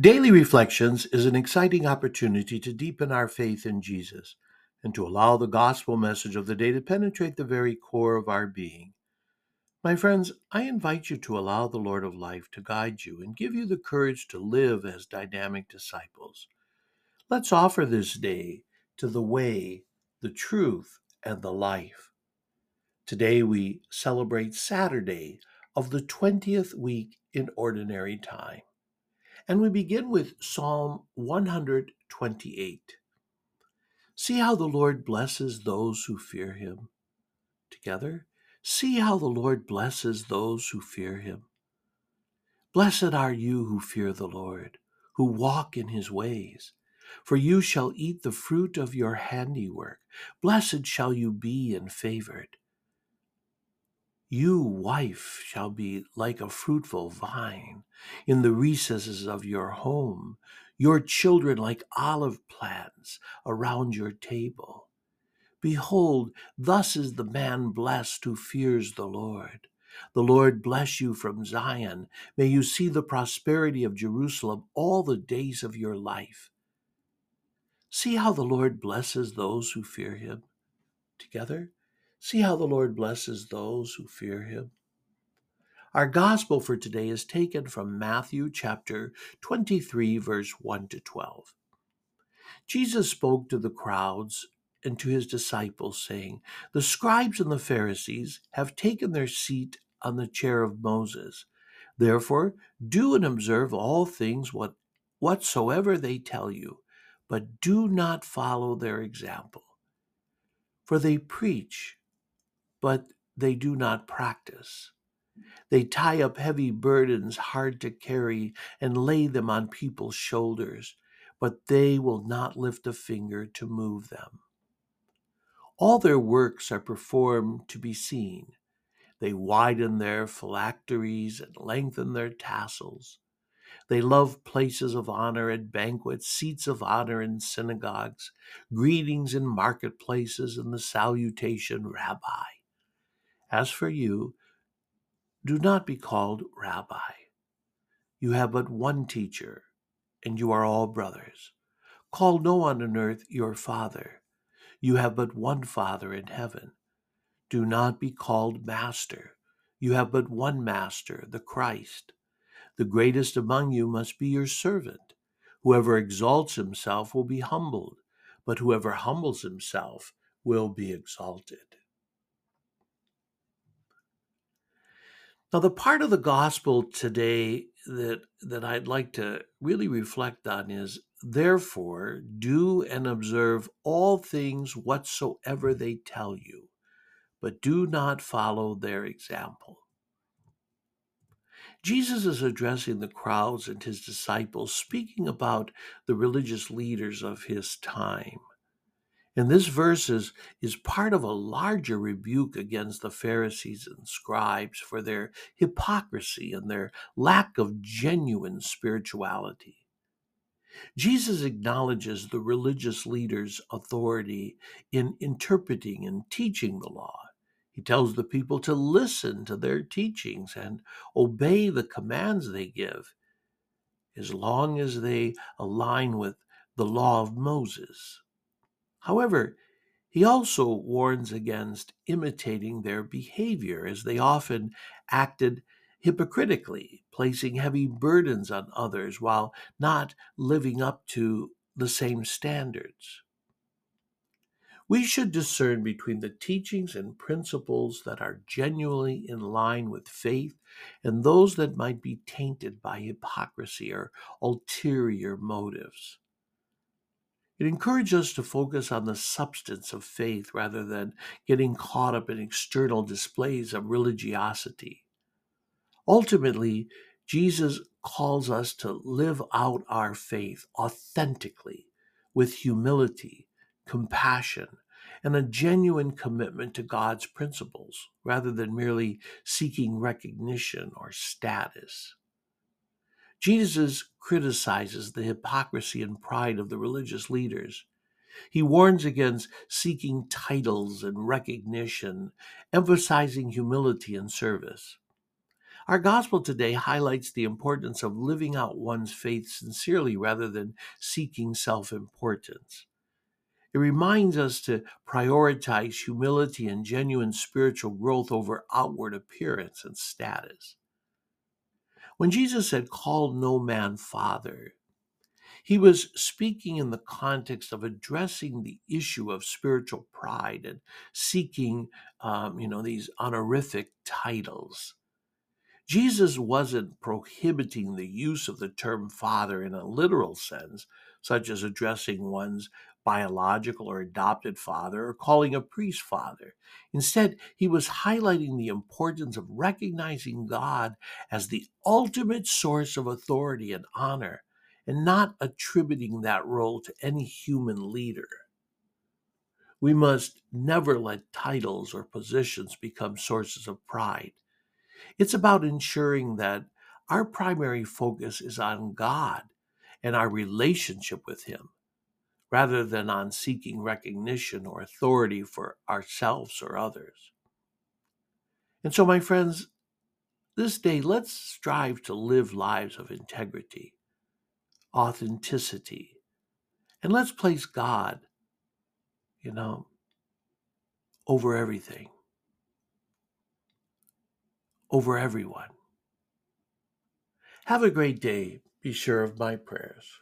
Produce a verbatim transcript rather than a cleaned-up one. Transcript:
Daily Reflections is an exciting opportunity to deepen our faith in Jesus and to allow the gospel message of the day to penetrate the very core of our being. My friends, I invite you to allow the Lord of Life to guide you and give you the courage to live as dynamic disciples. Let's offer this day to the way, the truth, and the life. Today we celebrate Saturday of the twentieth week in Ordinary Time. And we begin with Psalm one twenty-eight. See how the Lord blesses those who fear him. Together, see how the Lord blesses those who fear him. Blessed are you who fear the Lord, who walk in his ways. For you shall eat the fruit of your handiwork. Blessed shall you be and favored. You, wife, shall be like a fruitful vine in the recesses of your home, your children like olive plants around your table. Behold, thus is the man blessed who fears the Lord. The Lord bless you from Zion. May you see the prosperity of Jerusalem all the days of your life. See how the Lord blesses those who fear him. Together, see how the Lord blesses those who fear him. Our gospel for today is taken from Matthew chapter twenty-three, verse one to twelve. Jesus spoke to the crowds and to his disciples, saying, "The scribes and the Pharisees have taken their seat on the chair of Moses. Therefore, do and observe all things what, whatsoever they tell you, but do not follow their example. For they preach, but they do not practice. They tie up heavy burdens hard to carry and lay them on people's shoulders, but they will not lift a finger to move them. All their works are performed to be seen. They widen their phylacteries and lengthen their tassels. They love places of honor at banquets, seats of honor in synagogues, greetings in marketplaces, and the salutation, Rabbi. As for you, do not be called Rabbi. You have but one teacher, and you are all brothers. Call no one on earth your father. You have but one Father in heaven. Do not be called Master. You have but one Master, the Christ. The greatest among you must be your servant. Whoever exalts himself will be humbled, but whoever humbles himself will be exalted." Now, the part of the gospel today that, that I'd like to really reflect on is, therefore, do and observe all things whatsoever they tell you, but do not follow their example. Jesus is addressing the crowds and his disciples, speaking about the religious leaders of his time. And this verse is, is part of a larger rebuke against the Pharisees and scribes for their hypocrisy and their lack of genuine spirituality. Jesus acknowledges the religious leaders' authority in interpreting and teaching the law. He tells the people to listen to their teachings and obey the commands they give, as long as they align with the law of Moses. However, he also warns against imitating their behavior, as they often acted hypocritically, placing heavy burdens on others while not living up to the same standards. We should discern between the teachings and principles that are genuinely in line with faith and those that might be tainted by hypocrisy or ulterior motives. It encourages us to focus on the substance of faith rather than getting caught up in external displays of religiosity. Ultimately, Jesus calls us to live out our faith authentically, with humility, compassion, and a genuine commitment to God's principles, rather than merely seeking recognition or status. Jesus criticizes the hypocrisy and pride of the religious leaders. He warns against seeking titles and recognition, emphasizing humility and service. Our gospel today highlights the importance of living out one's faith sincerely rather than seeking self-importance. It reminds us to prioritize humility and genuine spiritual growth over outward appearance and status. When Jesus said, "Call no man father," he was speaking in the context of addressing the issue of spiritual pride and seeking, um, you know, these honorific titles. Jesus wasn't prohibiting the use of the term father in a literal sense, such as addressing one's biological or adopted father or calling a priest father. Instead, he was highlighting the importance of recognizing God as the ultimate source of authority and honor, and not attributing that role to any human leader. We must never let titles or positions become sources of pride. It's about ensuring that our primary focus is on God and our relationship with Him, rather than on seeking recognition or authority for ourselves or others. And so, my friends, this day, let's strive to live lives of integrity, authenticity, and let's place God, you know, over everything, over everyone. Have a great day. Be sure of my prayers.